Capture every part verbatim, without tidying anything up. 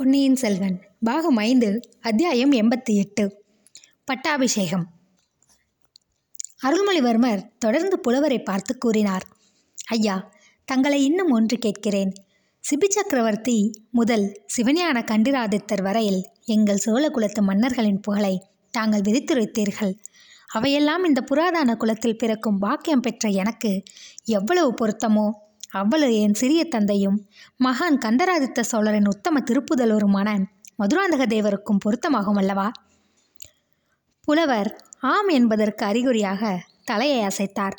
பொன்னியின் செல்வன் பாகம் ஐந்து, அத்தியாயம் எண்பத்தி எட்டு. பட்டாபிஷேகம். அருள்மொழிவர்மர் தொடர்ந்து புலவரை பார்த்து கூறினார், ஐயா, தங்களை இன்னும் ஒன்று கேட்கிறேன். சிபி சக்கரவர்த்தி முதல் சிவஞான கண்டிராதித்தர் வரையில் எங்கள் சோழ குலத்து மன்னர்களின் புகழை தாங்கள் விதித்துரைத்தீர்கள். அவையெல்லாம் இந்த புராதான குலத்தில் பிறக்கும் பாக்கியம் பெற்ற எனக்கு எவ்வளவு பொருத்தமோ அவ்வளவு என் சிறிய தந்தையும் மகான் கண்டராதித்த சோழரின் உத்தம திருப்புதல்வருமான மதுராந்தக தேவருக்கும் பொருத்தமாகும் அல்லவா? புலவர் ஆம் என்பதற்கு அறிகுறியாக தலையை அசைத்தார்.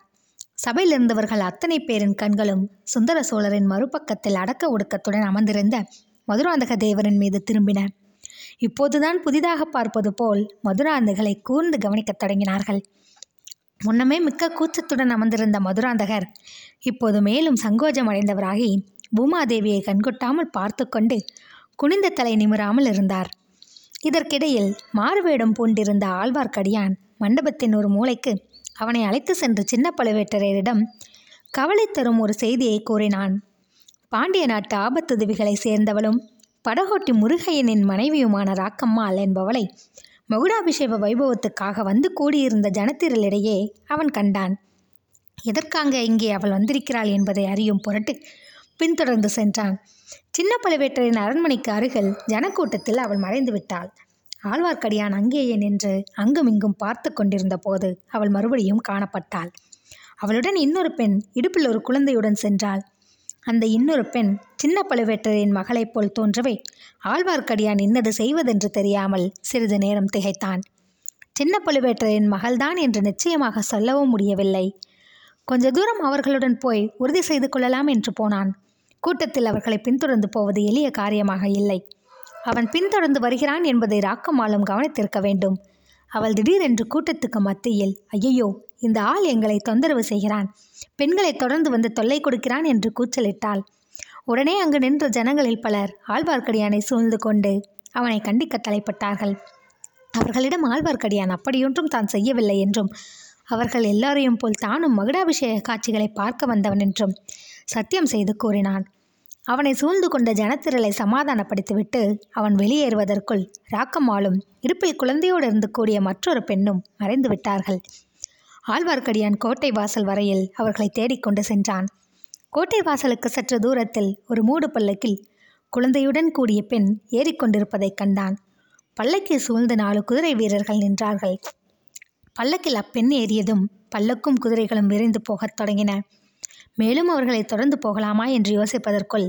சபையில் இருந்தவர்கள் அத்தனை பேரின் கண்களும் சுந்தர சோழரின் மறுபக்கத்தில் அடக்க ஒடுக்கத்துடன் அமர்ந்திருந்த மதுராந்தக தேவரின் மீது திரும்பின. இப்போதுதான் புதிதாக பார்ப்பது போல் மதுராந்தகளை கூர்ந்து கவனிக்கத் தொடங்கினார்கள். முன்னமே மிக்க கூச்சத்துடன் அமர்ந்திருந்த மதுராந்தகர் இப்போது மேலும் சங்கோஜமடைந்தவராகி பூமாதேவியை கண்கொட்டாமல் பார்த்து கொண்டு குனிந்த தலை நிமிராமல் இருந்தார். இதற்கிடையில் மாறுவேடம் பூண்டிருந்த ஆழ்வார்க்கடியான் மண்டபத்தின் ஒரு மூலைக்கு அவனை அழைத்து சென்று சின்ன பழுவேட்டரையரிடம் கவலை தரும் ஒரு செய்தியை கூறினான். பாண்டிய நாட்டு ஆபத்துதவிகளை சேர்ந்தவளும் படகோட்டி முருகையனின் மனைவியுமான ராக்கம்மாள் என்பவளை மகுடாபிஷேக வைபவத்துக்காக வந்து கூடியிருந்த ஜனத்திரளிடையே அவன் கண்டான். எதற்காக இங்கே அவள் வந்திருக்கிறாள் என்பதை அறியும் பொருட்டு பின்தொடர்ந்து சென்றான். சின்ன பழுவேட்டரின் அரண்மனைக்கு அருகில் ஜனக்கூட்டத்தில் அவள் மறைந்து விட்டாள். ஆழ்வார்க்கடியான் அங்கேயே நின்று அங்குமிங்கும் பார்த்து கொண்டிருந்த போது அவள் மறுபடியும் காணப்பட்டாள். அவளுடன் இன்னொரு பெண் இடுப்பில் ஒரு குழந்தையுடன் சென்றாள். அந்த இன்னொரு பெண் சின்ன பழுவேட்டரின் மகளைப் போல் தோன்றவே ஆழ்வார்க்கடியான் இன்னது செய்வதென்று தெரியாமல் சிறிது நேரம் திகைத்தான். சின்ன பழுவேட்டரின் மகள்தான் என்று நிச்சயமாக சொல்லவும் முடியவில்லை. கொஞ்ச தூரம் அவர்களுடன் போய் உறுதி செய்து கொள்ளலாம் என்று போனான். கூட்டத்தில் அவர்களை பின்தொடர்ந்து போவது எளிய காரியமாக இல்லை. அவன் பின்தொடர்ந்து வருகிறான் என்பதை ராக்கம்மாளும் கவனித்திருக்க வேண்டும். அவள் திடீரென்று கூட்டத்துக்கு மத்தியில், ஐயையோ, இந்த ஆள் எங்களை தொந்தரவு செய்கிறான், பெண்களை தொடர்ந்து வந்து தொல்லை கொடுக்கிறான் என்று கூச்சலிட்டாள். உடனே அங்கு நின்ற ஜனங்களில் பலர் ஆழ்வார்க்கடியானை சூழ்ந்து கொண்டு அவனை கண்டிக்க தலைப்பட்டார்கள். அவர்களிடம் ஆழ்வார்க்கடியான் அப்படியொன்றும் தான் செய்யவில்லை என்றும், அவர்கள் எல்லாரையும் போல் தானும் மகுடாபிஷேக காட்சிகளை பார்க்க வந்தவன் என்றும் சத்தியம் செய்து கூறினான். அவனை சூழ்ந்து கொண்ட ஜனத்திரளை சமாதானப்படுத்திவிட்டு அவன் வெளியேறுவதற்குள் ராக்கம்மாளும் இடுப்பில் குழந்தையோடு இருந்து கூடிய மற்றொரு பெண்ணும் மறைந்து விட்டார்கள். ஆழ்வார்க்கடியான் கோட்டை வாசல் வரையில் அவர்களை தேடிக்கொண்டு சென்றான். கோட்டை வாசலுக்கு சற்று தூரத்தில் ஒரு மூடு பல்லக்கில் குழந்தையுடன் கூடிய பெண் ஏறிக்கொண்டிருப்பதைக் கண்டான். பல்லக்கை சூழ்ந்து நாலு குதிரை வீரர்கள் நின்றார்கள். பல்லக்கில் அப்பெண் ஏறியதும் பல்லக்கும் குதிரைகளும் விரைந்து போகத் தொடங்கின. மேலும் அவர்களை தொடர்ந்து போகலாமா என்று யோசிப்பதற்குள்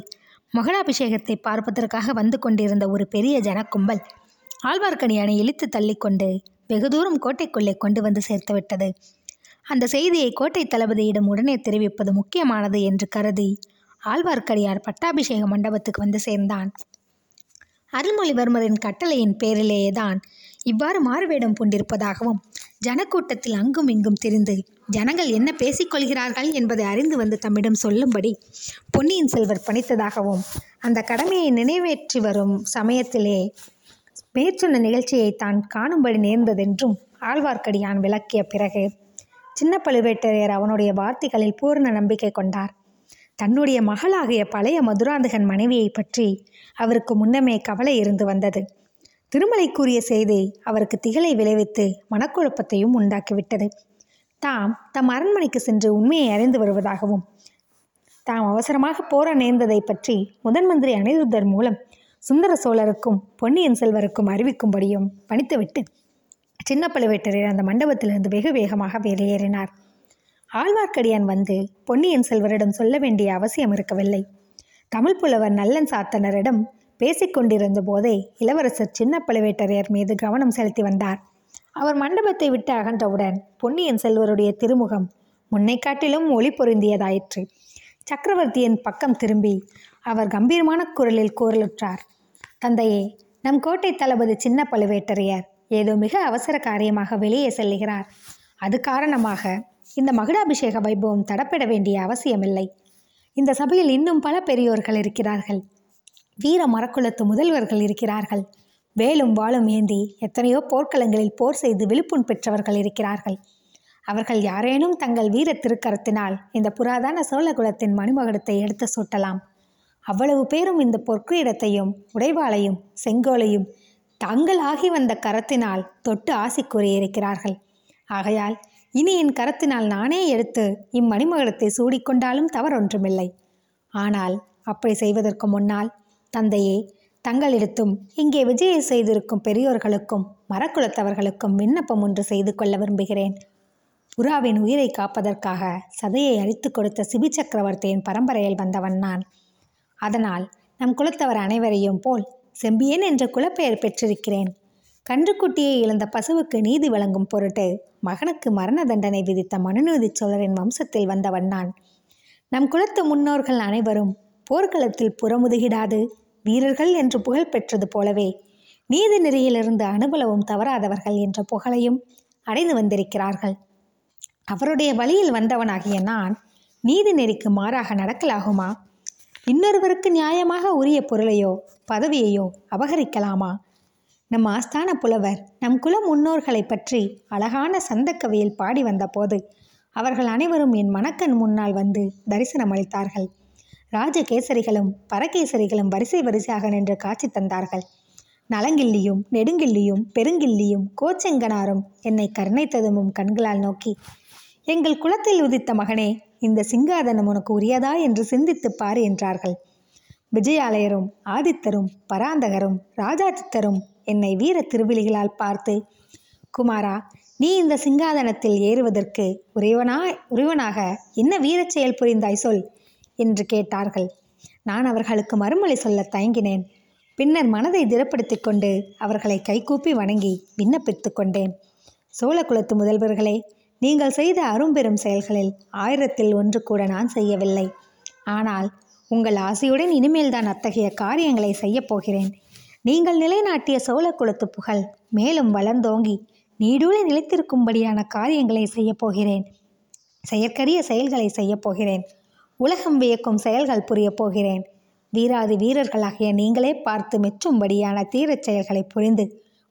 மகளாபிஷேகத்தை பார்ப்பதற்காக வந்து கொண்டிருந்த ஒரு பெரிய ஜனக்கும்பல் ஆழ்வார்க்கடியானை இழுத்து தள்ளிக்கொண்டு வெகு தூரம் கோட்டைக்குள்ளே கொண்டு வந்து சேர்த்துவிட்டது. அந்த செய்தியை கோட்டை தளபதியிடம் உடனே தெரிவிப்பது முக்கியமானது என்று கருதி ஆழ்வார்க்கடியார் பட்டாபிஷேக மண்டபத்துக்கு வந்து சேர்ந்தான். அருள்மொழிவர்மரின் கட்டளையின் பேரிலேயேதான் இவ்வாறு மாறுவேடம் பூண்டிருப்பதாகவும் ஜனக்கூட்டத்தில் அங்கும் இங்கும் திரிந்து ஜனங்கள் என்ன பேசிக்கொள்கிறார்கள் என்பதை அறிந்து வந்து தம்மிடம் சொல்லும்படி பொன்னியின் செல்வர் பணித்ததாகவும், அந்த கடமையை நிறைவேற்றி வரும் சமயத்திலே மேற்சொன்ன நிகழ்ச்சியை தான் காணும்படி நேர்ந்ததென்றும் ஆழ்வார்க்கடியான் விளக்கிய பிறகு சின்ன பழுவேட்டரையர் அவனுடைய வார்த்தைகளில் பூர்ண நம்பிக்கை கொண்டார். தன்னுடைய மகளாகிய பழைய மதுராந்தகன் மனைவியை பற்றி அவருக்கு முன்னமே கவலை இருந்து வந்தது. திருமலை கூறிய செய்தி அவருக்கு திகழை விளைவித்து மனக்குழப்பத்தையும் உண்டாக்கிவிட்டது. தாம் தம் அரண்மனைக்கு சென்று உண்மையை அறிந்து வருவதாகவும், தாம் அவசரமாக போர நேர்ந்ததை பற்றி முதன் மந்திரி அனிருத்தர் மூலம் சுந்தர சோழருக்கும் பொன்னியின் செல்வருக்கும் அறிவிக்கும்படியும் பணித்துவிட்டு சின்ன பழுவேட்டரையர் அந்த மண்டபத்திலிருந்து வெகு வேகமாக வெளியேறினார். ஆழ்வார்க்கடியான் வந்து பொன்னியின் செல்வரிடம் சொல்ல வேண்டிய அவசியம் இருக்கவில்லை. தமிழ் புலவர் நல்லன் சாத்தனரிடம் பேசிக்கொண்டிருந்த போதே இளவரசர் சின்ன பழுவேட்டரையர் மீது கவனம் செலுத்தி வந்தார். அவர் மண்டபத்தை விட்டு அகன்றவுடன் பொன்னியின் செல்வருடைய திருமுகம் முன்னை காட்டிலும் ஒளி பொருந்தியதாயிற்று. சக்கரவர்த்தியின் பக்கம் திரும்பி அவர் கம்பீரமான குரலில் கூறலுற்றார், தந்தையே, நம் கோட்டை தளபதி சின்ன பழுவேட்டரையர் ஏதோ மிக அவசர காரியமாக வெளியே செல்கிறார். அது காரணமாக இந்த மகுடாபிஷேக வைபவம் தடப்பட வேண்டிய அவசியமில்லை. இந்த சபையில் இன்னும் பல பெரியோர்கள் இருக்கிறார்கள். வீர மரக்குலத்து முதல்வர்கள் இருக்கிறார்கள். வேலும் வாளும் ஏந்தி எத்தனையோ போர்க்களங்களில் போர் செய்து விழுப்புண் பெற்றவர்கள் இருக்கிறார்கள். அவர்கள் யாரேனும் தங்கள் வீர திருக்கரத்தினால் இந்த புராதான சோழகுலத்தின் மணிமகுடத்தை எடுத்து சூட்டலாம். அவ்வளவு பேரும் இந்த பொற்கு இடத்தையும் உடைவாளையும் செங்கோலையும் தாங்கள் ஆகி வந்த கரத்தினால் தொட்டு ஆசி கூறியிருக்கிறார்கள். ஆகையால் இனி என் கரத்தினால் நானே எடுத்து இம்மணிமகுடத்தை சூடிக்கொண்டாலும் தவறொன்றுமில்லை. ஆனால் அப்படி செய்வதற்கு முன்னால் தந்தையே, தங்களிடத்தும் இங்கே விஜயம் செய்திருக்கும் பெரியோர்களுக்கும் மரக்குலத்தவர்களுக்கும் விண்ணப்பம் ஒன்று செய்து கொள்ள விரும்புகிறேன். புறாவின் உயிரை காப்பதற்காக சதையை அழித்து கொடுத்த சிபி சக்கரவர்த்தியின் பரம்பரையில் வந்தவன் நான். அதனால் நம் குலத்தவர் அனைவரையும் போல் செம்பியன் என்ற குலப்பெயர் பெற்றிருக்கிறேன். கன்றுக்குட்டியை இழந்த பசுவுக்கு நீதி வழங்கும் பொருட்டு மகனுக்கு மரண தண்டனை விதித்த மனுநீதி சோழரின் வம்சத்தில் வந்தவன் நான். நம் குலத்து முன்னோர்கள் அனைவரும் போர்க்களத்தில் புறமுதுகிடாது வீரர்கள் என்று புகழ் பெற்றது போலவே நீதி நெறியிலிருந்து அனுபலவும் தவறாதவர்கள் என்ற புகழையும் அடைந்து வந்திருக்கிறார்கள். அவருடைய வழியில் வந்தவனாகிய நான் நீதி நெறிக்கு மாறாக நடக்கலாகுமா? இன்னொருவருக்கு நியாயமாக உரிய பொருளையோ பதவியையோ அபகரிக்கலாமா? நம் ஆஸ்தான புலவர் நம் குல முன்னோர்களை பற்றி அழகான சந்தக்கவியில் பாடி வந்தபோது அவர்கள் அனைவரும் என் மணக்கண் முன்னால் வந்து தரிசனம் அளித்தார்கள். ராஜகேசரிகளும் பரகேசரிகளும் வரிசை வரிசையாக நின்று காட்சி தந்தார்கள். நலங்கிள்ளியும் நெடுங்கிள்ளியும் பெருங்கிள்ளியும் கோச்செங்கனாரும் என்னை கருணை ததும்பும் கண்களால் நோக்கி, எங்கள் குலத்தில் உதித்த மகனே, இந்த சிங்காதனம் உனக்கு உரியதா என்று சிந்தித்துப் பார் என்றார்கள். விஜயாலயரும் ஆதித்தரும் பராந்தகரும் ராஜாதித்தரும் என்னை வீர திருவிழிகளால் பார்த்து, குமாரா, நீ இந்த சிங்காதனத்தில் ஏறுவதற்கு உரியவனா உரியவனாக என்ன வீர செயல் புரிந்தாய் சொல் என்று கேட்டார்கள். நான் அவர்களுக்கு மறுமொழி சொல்ல தயங்கினேன். பின்னர் மனதை திடப்படுத்தி கொண்டு அவர்களை கைகூப்பி வணங்கி விண்ணப்பித்து கொண்டேன். சோழ குலத்து முதல்வர்களே, நீங்கள் செய்த அரும்பெரும் செயல்களில் ஆயிரத்தில் ஒன்று கூட நான் செய்யவில்லை. ஆனால் உங்கள் ஆசையுடன் இனிமேல்தான் அத்தகைய காரியங்களை செய்யப்போகிறேன். நீங்கள் நிலைநாட்டிய சோழ குலத்து புகழ் மேலும் வளர்ந்தோங்கி நீடூழி நிலைத்திருக்கும்படியான காரியங்களை செய்யப்போகிறேன். செயற்கரிய செயல்களை செய்யப்போகிறேன். உலகம் வியக்கும் செயல்கள் புரிய போகிறேன். வீராதி வீரர்களாகிய நீங்களே பார்த்து மெச்சும்படியான தீரச் செயல்களை புரிந்து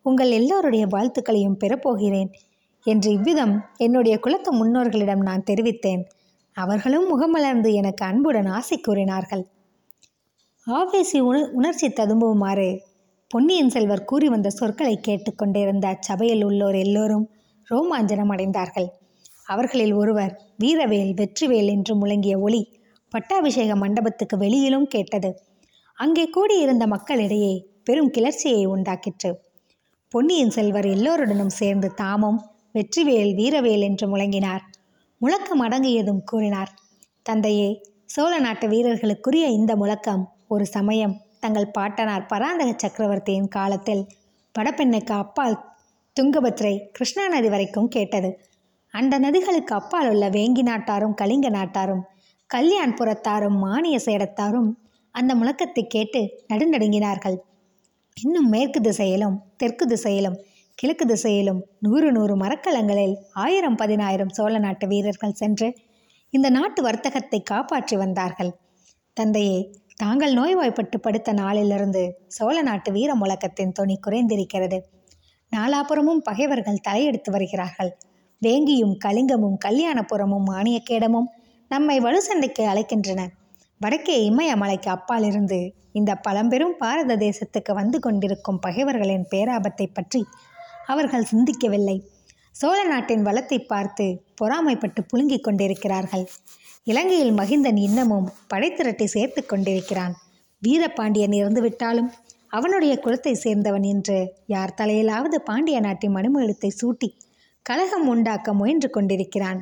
உங்கள் எல்லோருடைய வாழ்த்துக்களையும் பெறப்போகிறேன் என்று இவ்விதம் என்னுடைய குலத்து முன்னோர்களிடம் நான் தெரிவித்தேன். அவர்களும் முகமலர்ந்து எனக்கு அன்புடன் ஆசை கூறினார்கள். ஆவேசி உண உணர்ச்சி ததும்புமாறு பொன்னியின் செல்வர் கூறி வந்த சொற்களை கேட்டுக்கொண்டிருந்த அச்சபையில் உள்ளோர் எல்லோரும் ரோமாஞ்சனம் அடைந்தார்கள். அவர்களில் ஒருவர் வீரவேல் வெற்றிவேல் என்று முழங்கிய ஒளி பட்டாபிஷேக மண்டபத்துக்கு வெளியிலும் கேட்டது. அங்கே கூடியிருந்த மக்களிடையே பெரும் கிளர்ச்சியை உண்டாக்கிற்று. பொன்னியின் செல்வர் எல்லோருடனும் சேர்ந்து தாமும் வெற்றிவேல் வீரவேல் என்று முழங்கினார். முழக்கம் அடங்கியதும் கூறினார், தந்தையே, சோழ நாட்டு வீரர்களுக்குரிய இந்த முழக்கம் ஒரு சமயம் தங்கள் பாட்டனார் பராந்தக சக்கரவர்த்தியின் காலத்தில் வடபெண்ணைக்கு அப்பால் துங்கபத்ரை கிருஷ்ணா நதி வரைக்கும் கேட்டது. அந்த நதிகளுக்கு அப்பால் உள்ள வேங்கி நாட்டாரும் கலிங்க நாட்டாரும் கல்யாண்புரத்தாரும் மானிய சேடத்தாரும் அந்த முழக்கத்தை கேட்டு நடுநடுங்கினார்கள். இன்னும் மேற்கு திசையிலும் தெற்கு திசையிலும் கிழக்கு திசையிலும் நூறு நூறு மரக்கலங்களில் ஆயிரம் பதினாயிரம் சோழ நாட்டு வீரர்கள் சென்று இந்த நாட்டு வர்த்தகத்தை காப்பாற்றி வந்தார்கள். தந்தையே, தாங்கள் நோய்வாய்ப்பட்டு படுத்த நாளிலிருந்து சோழ நாட்டு வீர முழக்கத்தின் தொனி குறைந்திருக்கிறது. நாலாபுரமும் பகைவர்கள் தலையெடுத்து வருகிறார்கள். வேங்கியும் கலிங்கமும் கல்யாணபுரமும் மானியக்கேடமும் நம்மை வலுசண்டைக்கு அழைக்கின்றன. வடக்கே இமயமலைக்கு அப்பாலிருந்து இந்த பழம்பெரும் பாரத தேசத்துக்கு வந்து கொண்டிருக்கும் பகைவர்களின் பேராபத்தை பற்றி அவர்கள் சிந்திக்கவில்லை. சோழ நாட்டின் வளத்தை பார்த்து பொறாமைப்பட்டு புழுங்கிக் கொண்டிருக்கிறார்கள். இலங்கையில் மகிந்தன் இன்னமும் படை திரட்டி சேர்த்து கொண்டிருக்கிறான். வீர பாண்டியன் இறந்துவிட்டாலும் அவனுடைய குலத்தை சேர்ந்தவன் என்று யார் தலையிலாவது பாண்டிய நாட்டின் மணிமுகத்தை சூட்டி கலகம் உண்டாக்க முயன்று கொண்டிருக்கிறான்.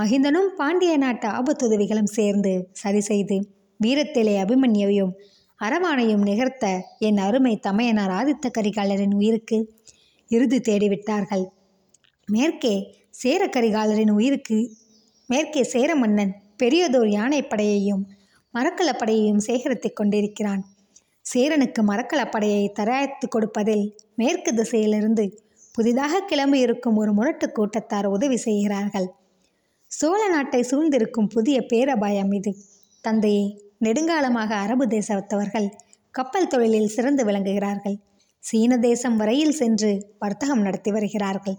மகிந்தனும் பாண்டிய நாட்டு ஆபத்துதவிகளும் சேர்ந்து சரி செய்து வீரத்திலே அபிமன்யவையும் அரவானையும் நிகர்த்த என் அருமை தமையனார் ஆதித்த கரிகாலரின் உயிருக்கு இறுதி தேடிவிட்டார்கள். மேற்கே சேர கரிகாலரின் உயிருக்கு மேற்கே சேர மன்னன் பெரியதோர் யானைப்படையையும் மரக்கலப்படையையும் சேகரித்து கொண்டிருக்கிறான். சேரனுக்கு மரக்கலப்படையை தராய்த்து கொடுப்பதில் மேற்கு திசையிலிருந்து புதிதாக கிளம்பியிருக்கும் ஒரு முரட்டு கூட்டத்தார் உதவி செய்கிறார்கள். சோழ நாட்டை சூழ்ந்திருக்கும் புதிய பேரபாயம் இது. தந்தையே, நெடுங்காலமாக அரபு தேசத்தவர்கள் கப்பல் தொழிலில் சிறந்து விளங்குகிறார்கள். சீன தேசம் வரையில் சென்று வர்த்தகம் நடத்தி வருகிறார்கள்.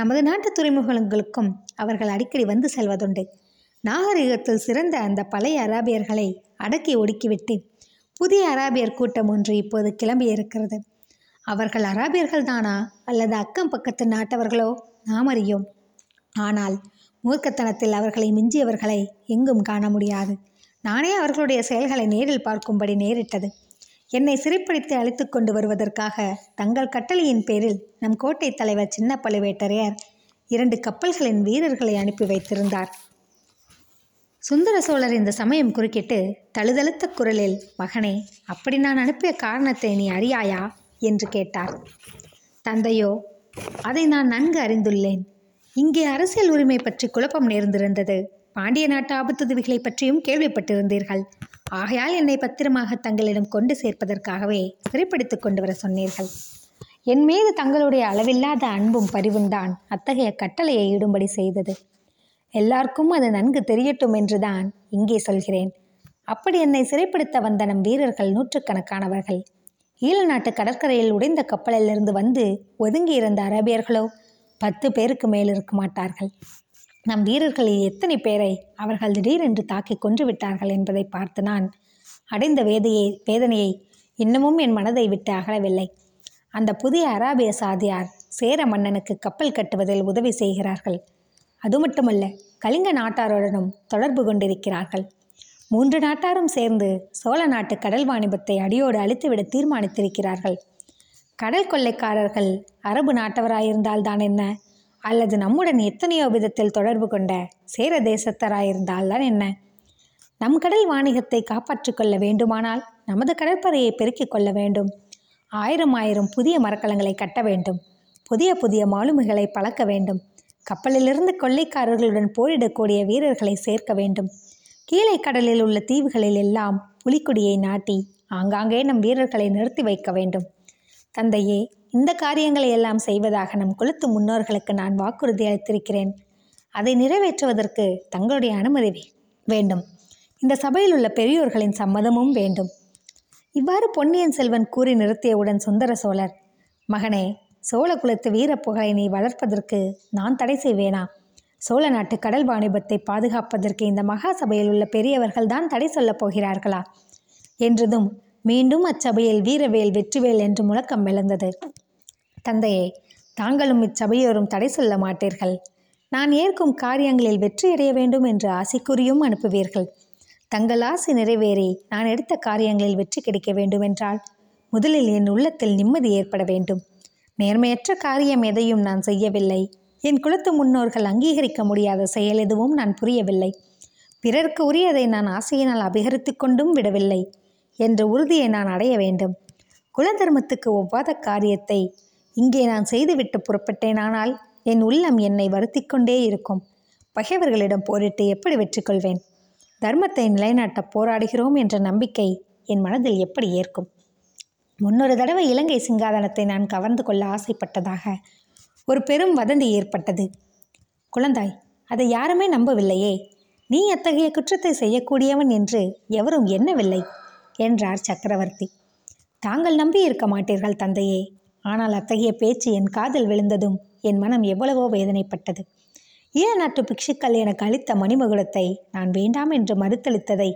நமது நாட்டு துறைமுகங்களுக்கும் அவர்கள் அடிக்கடி வந்து செல்வதுண்டு. நாகரிகத்தில் சிறந்த அந்த பழைய அராபியர்களை அடக்கி ஒடுக்கிவிட்டு புதிய அராபியர் கூட்டம் ஒன்று இப்போது கிளம்பி இருக்கிறது. அவர்கள் அராபியர்கள் தானா அல்லது அக்கம் பக்கத்து நாட்டவர்களோ நாம் அறியோம். ஆனால் மூர்க்கத்தனத்தில் அவர்களை மிஞ்சியவர்களை எங்கும் காண முடியாது. நானே அவர்களுடைய செயல்களை நேரில் பார்க்கும்படி நேரிட்டது. என்னை சிறைப்பிடித்து அழைத்து கொண்டு வருவதற்காக தங்கள் கட்டளையின் பேரில் நம் கோட்டை தலைவர் சின்ன பழுவேட்டரையர் இரண்டு கப்பல்களின் வீரர்களை அனுப்பி வைத்திருந்தார். சுந்தர சோழர் இந்த சமயம் குறுக்கிட்டு தழுதழுத்த குரலில், மகனே, அப்படி நான் அனுப்பிய காரணத்தை நீ அறியாயா என்று கேட்டார். தந்தையோ, அதை நான் நன்கு அறிந்துள்ளேன். இங்கே அரசியல் உரிமை பற்றி குழப்பம் நேர்ந்திருந்தது. பாண்டிய நாட்டு ஆபத்துதவிகளை பற்றியும் கேள்விப்பட்டிருந்தீர்கள். ஆகையால் என்னை பத்திரமாக தங்களிடம் கொண்டு சேர்ப்பதற்காகவே சிறைப்பிடித்து கொண்டு வர சொன்னீர்கள். என் மீது தங்களுடைய அளவில்லாத அன்பும் பரிவும்தான் அத்தகைய கட்டளையை இடும்படி செய்தது. எல்லாருக்கும் அது நன்கு தெரியட்டும் என்றுதான் இங்கே சொல்கிறேன். அப்படி என்னை சிறைப்பிடித்த வந்த நம் வீரர்கள் நூற்றுக்கணக்கானவர்கள். ஈழ நாட்டு கடற்கரையில் உடைந்த கப்பலிலிருந்து வந்து ஒதுங்கி இருந்த அரேபியர்களோ பத்து பேருக்கு மேல் இருக்க மாட்டார்கள். நம் வீரர்களில் எத்தனை பேரை அவர்கள் திடீரென்று தாக்கி கொன்று விட்டார்கள் என்பதை பார்த்து நான் அடைந்த வேதையை வேதனையை இன்னமும் என் மனதை விட்டு அகலவில்லை. அந்த புதிய அராபிய சாதியார் சேர மன்னனுக்கு கப்பல் கட்டுவதில் உதவி செய்கிறார்கள். அது மட்டுமல்ல, கலிங்க நாட்டாருடனும் தொடர்பு கொண்டிருக்கிறார்கள். மூன்று நாட்டாரும் சேர்ந்து சோழ நாட்டு கடல் வாணிபத்தை அடியோடு அழித்துவிட தீர்மானித்திருக்கிறார்கள். கடல் கொள்ளைக்காரர்கள் அரபு நாட்டவராயிருந்தால்தான் என்ன, அல்லது நம்முடன் எத்தனையோ விதத்தில் தொடர்பு கொண்ட சேர தேசத்தராயிருந்தால்தான் என்ன? நம் கடல் வாணிகத்தை காப்பாற்றி கொள்ள வேண்டுமானால் நமது கடற்படையை பெருக்கிக் கொள்ள வேண்டும். ஆயிரம் ஆயிரம் புதிய மரக்கலங்களை கட்ட வேண்டும். புதிய புதிய மாலுமிகளை பழக்க வேண்டும். கப்பலிலிருந்து கொள்ளைக்காரர்களுடன் போரிடக்கூடிய வீரர்களை சேர்க்க வேண்டும். கீழே கடலில் உள்ள தீவுகளில் எல்லாம் புலிக்குடியை நாட்டி ஆங்காங்கே நம் வீரர்களை நிறுத்தி வைக்க வேண்டும். தந்தையே, இந்த காரியங்களை எல்லாம் செய்வதாக நம் குலத்து முன்னோர்களுக்கு நான் வாக்குறுதி அளித்திருக்கிறேன். அதை நிறைவேற்றுவதற்கு தங்களுடைய அனுமதி வேண்டும். இந்த சபையில் உள்ள பெரியோர்களின் சம்மதமும் வேண்டும். இவ்வாறு பொன்னியின் செல்வன் கூறி நிறுத்தியவுடன் சுந்தர சோழர், மகனே, சோழ குலத்து வீர புகழை நீ வளர்ப்பதற்கு நான் தடை செய்வேனா? சோழ நாட்டு கடல் வாணிபத்தை பாதுகாப்பதற்கு இந்த மகாசபையில் உள்ள பெரியவர்கள்தான் தடை சொல்லப் போகிறார்களா என்றதும் மீண்டும் அச்சபையில் வீரவேல் வெற்றிவேல் என்று முழக்கம் எழுந்தது. தந்தையே, தாங்களும் இச்சபையோரும் தடை சொல்ல மாட்டீர்கள். நான் ஏற்கும் காரியங்களில் வெற்றியடைய வேண்டும் என்று ஆசை கூறியும் அனுப்புவீர்கள். தங்கள் ஆசை நிறைவேறி நான் எடுத்த காரியங்களில் வெற்றி கிடைக்க வேண்டுமென்றால் முதலில் என் உள்ளத்தில் நிம்மதி ஏற்பட வேண்டும். நேர்மையற்ற காரியம் எதையும் நான் செய்யவில்லை. என் குலத்து முன்னோர்கள் அங்கீகரிக்க முடியாத செயல் எதுவும் நான் புரியவில்லை. பிறர்க்கு உரியதை நான் ஆசையினால் அபகரித்து கொண்டும் விடவில்லை என்ற உறுதியை நான் அடைய வேண்டும். குலதர்மத்துக்கு ஒவ்வாத காரியத்தை இங்கே நான் செய்துவிட்டு புறப்பட்டேனானால் என் உள்ளம் என்னை வருத்தி கொண்டே இருக்கும். பகைவர்களிடம் போரிட்டு எப்படி வெற்றி கொள்வேன்? தர்மத்தை நிலைநாட்ட போராடுகிறோம் என்ற நம்பிக்கை என் மனதில் எப்படி ஏற்கும்? முன்னொரு தடவை இலங்கை சிங்காதனத்தை நான் கவர்ந்து கொள்ள ஆசைப்பட்டதாக ஒரு பெரும் வதந்தி ஏற்பட்டது. குழந்தாய், அதை யாருமே நம்பவில்லையே. நீ அத்தகைய குற்றத்தை செய்யக்கூடியவன் என்று எவரும் எண்ணவில்லை என்றார் சக்கரவர்த்தி. தாங்கள் நம்பியிருக்க மாட்டீர்கள் தந்தையே, ஆனால் அத்தகைய பேச்சு என் காதில் விழுந்ததும் என் மனம் எவ்வளவோ வேதனைப்பட்டது. ஈழ நாட்டு பிக்ஷுக்கள் எனக்கு அளித்த மணிமகுடத்தை நான் வேண்டாம் என்று மறுத்தளித்ததை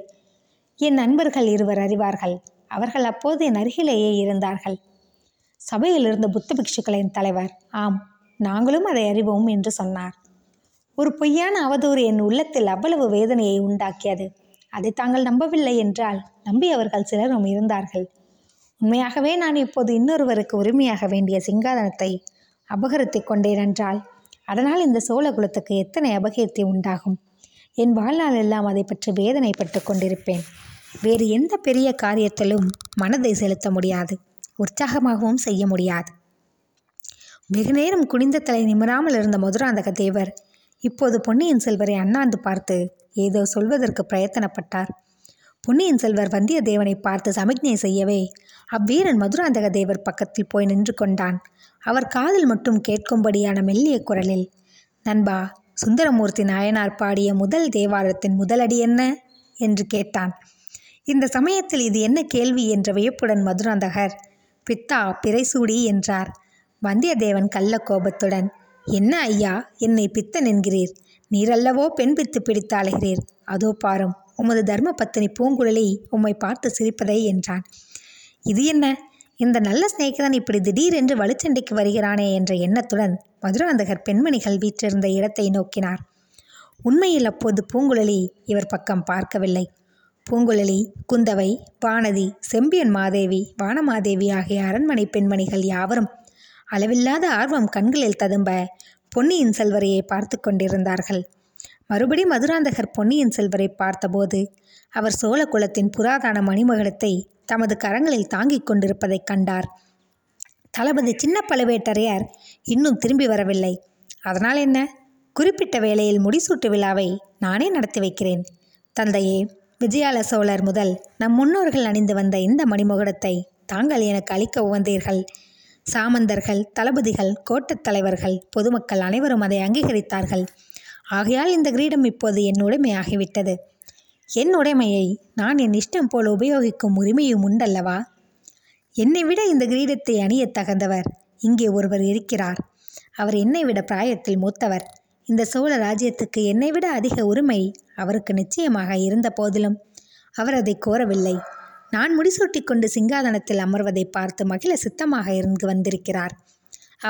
என் நண்பர்கள் இருவர் அறிவார்கள். அவர்கள் அப்போது என் அருகிலேயே இருந்தார்கள். சபையில் இருந்த புத்த பிக்ஷுக்களின் தலைவர், ஆம், நாங்களும் அதை அறிவோம் என்று சொன்னார். ஒரு பொய்யான அவதூறு என் உள்ளத்தில் அவ்வளவு வேதனையை உண்டாக்கியது. அதை தாங்கள் நம்பவில்லை என்றால் நம்பியவர்கள் சிலரும் இருந்தார்கள். உண்மையாகவே நான் இப்போது இன்னொருவருக்கு உரிமையாக வேண்டிய சிங்காதனத்தை அபகரித்து கொண்டேன் என்றால் அதனால் இந்த சோழ குலத்துக்கு எத்தனை அபகீர்த்தி உண்டாகும்? என் வாழ்நாள் எல்லாம் அதை பற்றி வேதனைப்பட்டு கொண்டிருப்பேன். வேறு எந்த பெரிய காரியத்திலும் மனதை செலுத்த முடியாது. உற்சாகமாகவும் செய்ய முடியாது. வெகு நேரம் குனிந்த தலை நிமிராமல் இருந்த மதுராந்தக தேவர் இப்போது பொன்னியின் செல்வரை அண்ணாந்து பார்த்து ஏதோ சொல்வதற்கு பிரயத்தனப்பட்டார். பொன்னியின் செல்வர் வந்தியத்தேவனை பார்த்து சமிக்ஞை செய்யவே அவ்வீரன் மதுராந்தக தேவர் பக்கத்தில் போய் நின்று கொண்டான். அவர் காதில் மட்டும் கேட்கும்படியான மெல்லிய குரலில், நண்பா, சுந்தரமூர்த்தி நாயனார் பாடிய முதல் தேவாரத்தின் முதலடி என்ன என்று கேட்டான். இந்த சமயத்தில் இது என்ன கேள்வி என்ற வியப்புடன் மதுராந்தகர், பித்தா பிறைசூடி என்றார். வந்தியத்தேவன் கள்ள கோபத்துடன், என்ன ஐயா, என்னை பித்தன் என்கிறீர்? நீரல்லவோ பெண் பித்து பிடித்து அலைகிறீர். அதோ பாரும், உமது தர்ம பத்தினி பூங்குழலி உம்மை பார்த்து சிரிப்பதே என்றான். இது என்ன, இந்த நல்ல சிநேகிதன் இப்படி திடீரென்று வலுச்சண்டைக்கு வருகிறானே என்ற எண்ணத்துடன் மதுராந்தகர் பெண்மணிகள் வீற்றிருந்த இடத்தை நோக்கினார். உண்மையில் அப்போது பூங்குழலி இவர் பக்கம் பார்க்கவில்லை. பூங்குழலி, குந்தவை, வானதி, செம்பியன் மாதேவி, வானமாதேவி ஆகிய அரண்மனை பெண்மணிகள் யாவரும் அளவில்லாத ஆர்வம் கண்களில் ததும்ப பொன்னியின் செல்வரையை பார்த்து கொண்டிருந்தார்கள். மறுபடி மதுராந்தகர் பொன்னியின் செல்வரை பார்த்தபோது அவர் சோழ குலத்தின் புராதான மணிமகுடத்தை தமது கரங்களில் தாங்கிக் கொண்டிருப்பதை கண்டார். தளபதி சின்ன பழுவேட்டரையர் இன்னும் திரும்பி வரவில்லை. அதனால் என்ன, குறிப்பிட்ட வேளையில் முடிசூட்டு விழாவை நானே நடத்தி வைக்கிறேன். தந்தையே, விஜயால சோழர் முதல் நம் முன்னோர்கள் அணிந்து வந்த இந்த மணிமகுடத்தை தாங்கள் எனக்கு அளிக்க உவந்தீர்கள். சாமந்தர்கள், தளபதிகள், கோட்டத் தலைவர்கள், பொதுமக்கள் அனைவரும் அதை அங்கீகரித்தார்கள். ஆகையால் இந்த கிரீடம் இப்போது என் உடைமையாகிவிட்டது. என் உடைமையை நான் என் இஷ்டம் போல் உபயோகிக்கும் உரிமையும் உண்டல்லவா? என்னை விட இந்த கிரீடத்தை அணிய தகுந்தவர் இங்கே ஒருவர் இருக்கிறார். அவர் என்னை விட பிராயத்தில் மூத்தவர். இந்த சோழ ராஜ்யத்துக்கு என்னை விட அதிக உரிமை அவருக்கு நிச்சயமாக இருந்த போதிலும் அவர் அதை கோரவில்லை. நான் முடிசூட்டி கொண்டு சிங்காதனத்தில் அமர்வதை பார்த்து மகிழ சித்தமாக இருந்து வந்திருக்கிறார்.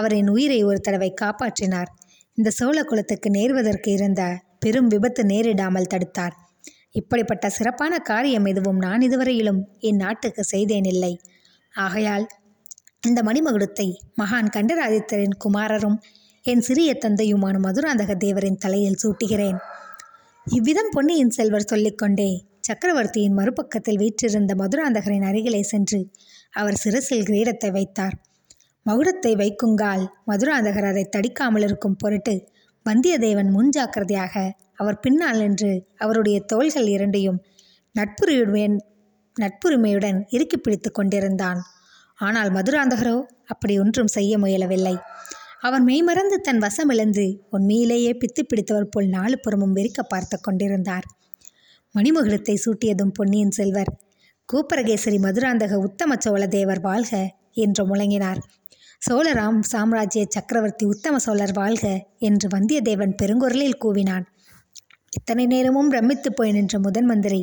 அவரின் உயிரை ஒரு தடவை காப்பாற்றினார். இந்த சோழ குலத்துக்கு நேர்வதற்கு இருந்த பெரும் விபத்து நேரிடாமல் தடுத்தார். இப்படிப்பட்ட சிறப்பான காரியம் எதுவும் நான் இதுவரையிலும் என் நாட்டுக்கு செய்தேனில்லை. ஆகையால் இந்த மணிமகுடத்தை மகான் கண்டிராதித்தரின் குமாரரும் என் சிறிய தந்தையுமான மதுராந்தக தேவரின் தலையில் சூட்டுகிறேன். இவ்விதம் பொன்னியின் செல்வர் சொல்லிக்கொண்டே சக்கரவர்த்தியின் மறுபக்கத்தில் வீற்றிருந்த மதுராந்தகரின் அருகிலே சென்று அவர் சிரசில் கிரீடத்தை வைத்தார். மகுடத்தை வைக்குங்கால் மதுராந்தகர் அதை தடிக்காமல் இருக்கும் பொருட்டு வந்தியத்தேவன் முன்ஜாக்கிரதையாக அவர் பின்னால் நின்று அவருடைய தோள்கள் இரண்டையும் நட்புரியுடன் நட்புரிமையுடன் இறுக்கி பிடித்து கொண்டிருந்தான். ஆனால் மதுராந்தகரோ அப்படி ஒன்றும் செய்ய முயலவில்லை. அவர் மெய்மறந்து தன் வசமிழந்து உண்மையிலேயே பித்து பிடித்தவர் போல் நாலு புறமும் வெறிக்க பார்த்து கொண்டிருந்தார். மணிமகுடத்தை சூட்டியதும் பொன்னியின் செல்வர் கோப்பரகேசரி மதுராந்தக உத்தம சோழதேவர் வாழ்க என்று முழங்கினார். சோழராம் சாம்ராஜ்ய சக்கரவர்த்தி உத்தம சோழர் வாழ்க என்று வந்தியத்தேவன் பெருங்குரலில் கூவினான். இத்தனை நேரமும் பிரமித்து போய் நின்ற முதன் மந்திரி,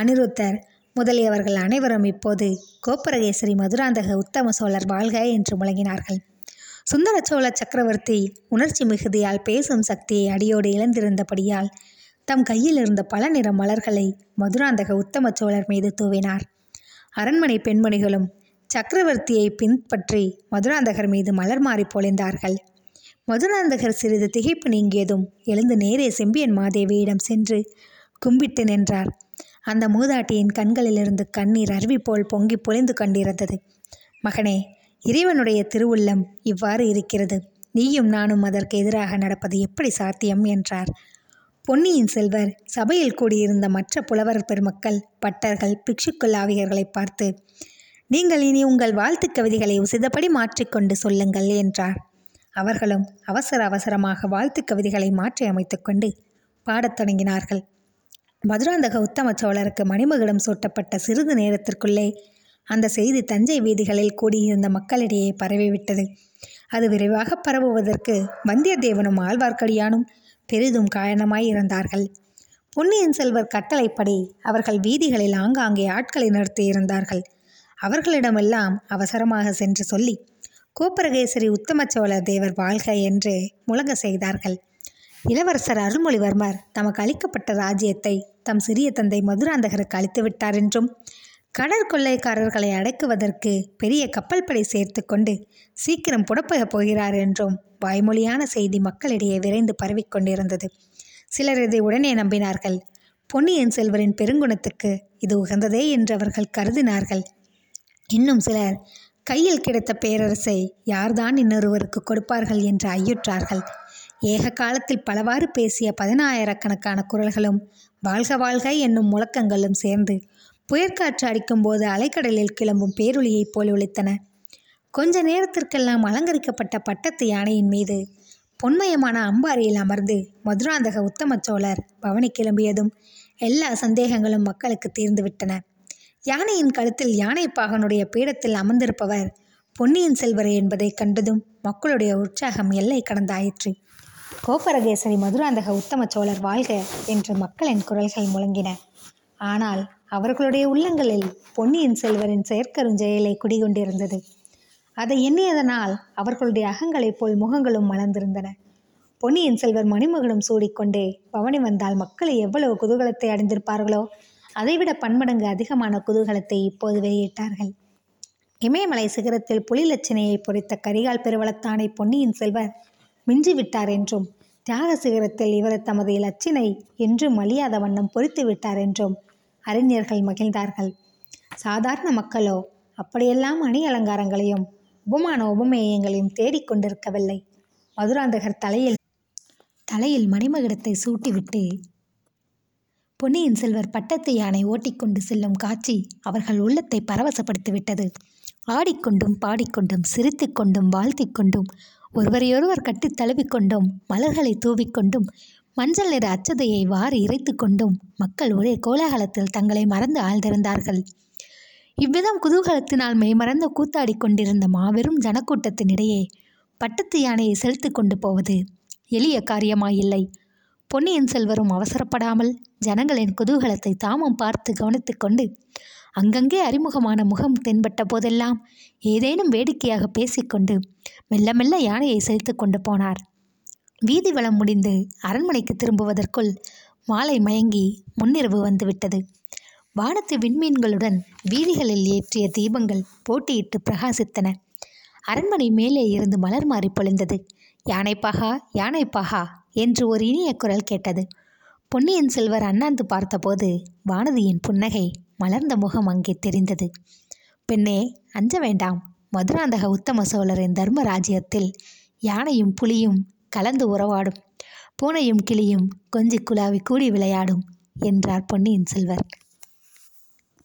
அனிருத்தர் முதலியவர்கள் அனைவரும் இப்போது கோப்பரகேசரி மதுராந்தக உத்தம சோழர் வாழ்க என்று முழங்கினார்கள். சுந்தர சோழ சக்கரவர்த்தி உணர்ச்சி மிகுதியால் பேசும் சக்தியை அடியோடு இழந்திருந்தபடியால் தம் கையில் இருந்த பல நிற மலர்களை மதுராந்தக உத்தம சோழர் மீது தூவினார். அரண்மனை பெண்மணிகளும் சக்கரவர்த்தியை பின்பற்றி மதுராந்தகர் மீது மலர் மாறி பொழிந்தார்கள். மதுராந்தகர் சிறிது திகைப்பு நீங்கியதும் எழுந்து நேரே செம்பியன் மாதேவியிடம் சென்று கும்பிட்டு நின்றார். அந்த மூதாட்டியின் கண்களிலிருந்து கண்ணீர் அருவி போல் பொங்கி பொழிந்து கொண்டிருந்தது. மகனே, இறைவனுடைய திருவுள்ளம் இவ்வாறு இருக்கிறது. நீயும் நானும் அதற்கு எதிராக நடப்பது எப்படி சாத்தியம் என்றார். பொன்னியின் செல்வர் சபையில் கூடியிருந்த மற்ற புலவர் பெருமக்கள், பட்டர்கள், பிக்ஷுக்குள் ஆவியர்களை பார்த்து, நீங்கள் இனி உங்கள் வாழ்த்துக் கவிதைகளை உசிதப்படி மாற்றிக்கொண்டு சொல்லுங்கள் என்றார். அவர்களும் அவசர அவசரமாக வாழ்த்துக் கவிதைகளை மாற்றி அமைத்து கொண்டு பாடத் தொடங்கினார்கள். மதுராந்தக உத்தம சோழருக்கு மணிமகுடம் சூட்டப்பட்ட சிறிது நேரத்திற்குள்ளே அந்த செய்தி தஞ்சை வீதிகளில் கூடியிருந்த மக்களிடையே பரவிவிட்டது. அது விரைவாக பரவுவதற்கு வந்தியத்தேவனும் ஆழ்வார்க்கடியானும் பெரிதும் காரணமாயிருந்தார்கள். பொன்னியின் செல்வர் கட்டளைப்படி அவர்கள் வீதிகளில் ஆங்காங்கே ஆட்களை நிறுத்தியிருந்தார்கள். அவர்களிடமெல்லாம் அவசரமாக சென்று சொல்லி கோப்பரகேசரி உத்தம சோழர் தேவர் வாழ்க என்று முழங்க செய்தார்கள். இளவரசர் அருள்மொழிவர்மர் தமக்கு அளிக்கப்பட்ட ராஜ்யத்தை தம் சிறிய தந்தை மதுராந்தகருக்கு அளித்துவிட்டார் என்றும், கடற்கொள்ளைக்காரர்களை அடக்குவதற்கு பெரிய கப்பல் படை சேர்த்து கொண்டு சீக்கிரம் புடப்பகப் போகிறார் என்றும் வாய்மொழியான செய்தி மக்களிடையே விரைந்து பரவிக்கொண்டிருந்தது. சிலர் இதை உடனே நம்பினார்கள். பொன்னியின் செல்வரின் பெருங்குணத்துக்கு இது உகந்ததே என்று அவர்கள் கருதினார்கள். இன்னும் சிலர் கையில் கிடைத்த பேரரசை யார்தான் இன்னொருவருக்கு கொடுப்பார்கள் என்று ஐயுற்றார்கள். ஏக காலத்தில் பலவாறு பேசிய பதினாயிரக்கணக்கான குரல்களும் வாழ்க வாழ்க என்னும் முழக்கங்களும் சேர்ந்து புயற்காற்று அடிக்கும்போது அலைக்கடலில் கிளம்பும் பேரொளியைப் போல் ஒலித்தன. கொஞ்ச நேரத்திற்கெல்லாம் அலங்கரிக்கப்பட்ட பட்டத்து யானையின் மீது பொன்மயமான அம்பாரியில் அமர்ந்து மதுராந்தக உத்தம சோழர் பவனி கிளம்பியதும் எல்லா சந்தேகங்களும் மக்களுக்கு தீர்ந்துவிட்டன. யானையின் கழுத்தில் யானைப்பாகனுடைய பீடத்தில் அமர்ந்திருப்பவர் பொன்னியின் செல்வர் என்பதை கண்டதும் மக்களுடைய உற்சாகம் எல்லை கடந்தாயிற்று. கோப்பரகேசரி மதுராந்தக உத்தம சோழர் வாழ்க என்று மக்களின் குரல்கள் முழங்கின. ஆனால் அவர்களுடைய உள்ளங்களில் பொன்னியின் செல்வரின் செயற்கருஞ்செயலை குடிகொண்டிருந்தது. அதை எண்ணியதனால் அவர்களுடைய அகங்களைப் போல் முகங்களும் மலர்ந்திருந்தன. பொன்னியின் செல்வர் மணிமகுடம் சூடிக்கொண்டே பவனி வந்தால் மக்கள் எவ்வளவு குதூகலத்தை அடைந்திருப்பார்களோ அதைவிட பன்மடங்கு அதிகமான குதூகலத்தை இப்போது வெளியிட்டார்கள். இமயமலை சிகரத்தில் புலி லட்சணையை பொறித்த கரிகால் பெருவளத்தானை பொன்னியின் செல்வர் மிஞ்சிவிட்டார் என்றும், தியாக சிகரத்தில் இவர் தமது இலட்சினை என்றும் அழியாத வண்ணம் பொறித்து விட்டார் என்றும் அறிஞர்கள் மகிழ்ந்தார்கள். சாதாரண மக்களோ அப்படியெல்லாம் அணி அலங்காரங்களையும் உபமான உபமேயங்களையும் தேடிக்கொண்டிருக்கவில்லை. மதுராந்தகர் தலையில் தலையில் மணிமகுடத்தை சூட்டிவிட்டு பொன்னியின் செல்வர் பட்டத்து யானை ஓட்டிக்கொண்டு செல்லும் காட்சி அவர்கள் உள்ளத்தை பரவசப்படுத்திவிட்டது. ஆடிக்கொண்டும் பாடிக்கொண்டும் சிரித்து கொண்டும் வாழ்த்தி கொண்டும் ஒருவரையொருவர் கட்டி தழுவிக்கொண்டும் மலர்களை தூவிக்கொண்டும் மஞ்சள் நிற அச்சதையை வாரி இறைத்து கொண்டும் மக்கள் ஒரே கோலாகலத்தில் தங்களை மறந்து ஆழ்ந்திருந்தார்கள். இவ்விதம் குதூகலத்தினால் மெய்மறந்து கூத்தாடி கொண்டிருந்த மாபெரும் ஜனக்கூட்டத்தினிடையே பட்டத்து யானையை செலுத்து கொண்டு போவது எளிய காரியமாயில்லை. பொன்னியின் செல்வரும் அவசரப்படாமல் ஜனங்களின் குதூகலத்தை தாமும் பார்த்து கவனித்து கொண்டு அங்கங்கே அறிமுகமான முகம் தென்பட்ட போதெல்லாம் ஏதேனும் வேடிக்கையாக பேசிக்கொண்டு மெல்ல மெல்ல யானையை செலுத்து கொண்டு போனார். வீதி வலம் முடிந்து அரண்மனைக்கு திரும்புவதற்குள் மாலை மயங்கி முன்னிரவு வந்துவிட்டது. வானத்து விண்மீன்களுடன் வீதிகளில் ஏற்றிய தீபங்கள் போட்டியிட்டு பிரகாசித்தன. அரண்மனை மேலே இருந்து மலர் மாறி பொழிந்தது. யானைப்பாகா யானைப்பாகா என்று ஒரு இனிய குரல் கேட்டது. பொன்னியின் செல்வர் அண்ணாந்து பார்த்தபோது வானதியின் புன்னகை மலர்ந்த முகம் அங்கே தெரிந்தது. பெண்ணே, அஞ்ச வேண்டாம். மதுராந்தக உத்தம சோழரின் தர்ம ராஜ்யத்தில் யானையும் புலியும் கலந்து உறவாடும், பூனையும் கிளியும் கொஞ்சி குலாவி கூடி விளையாடும் என்றார் பொன்னியின் செல்வர்.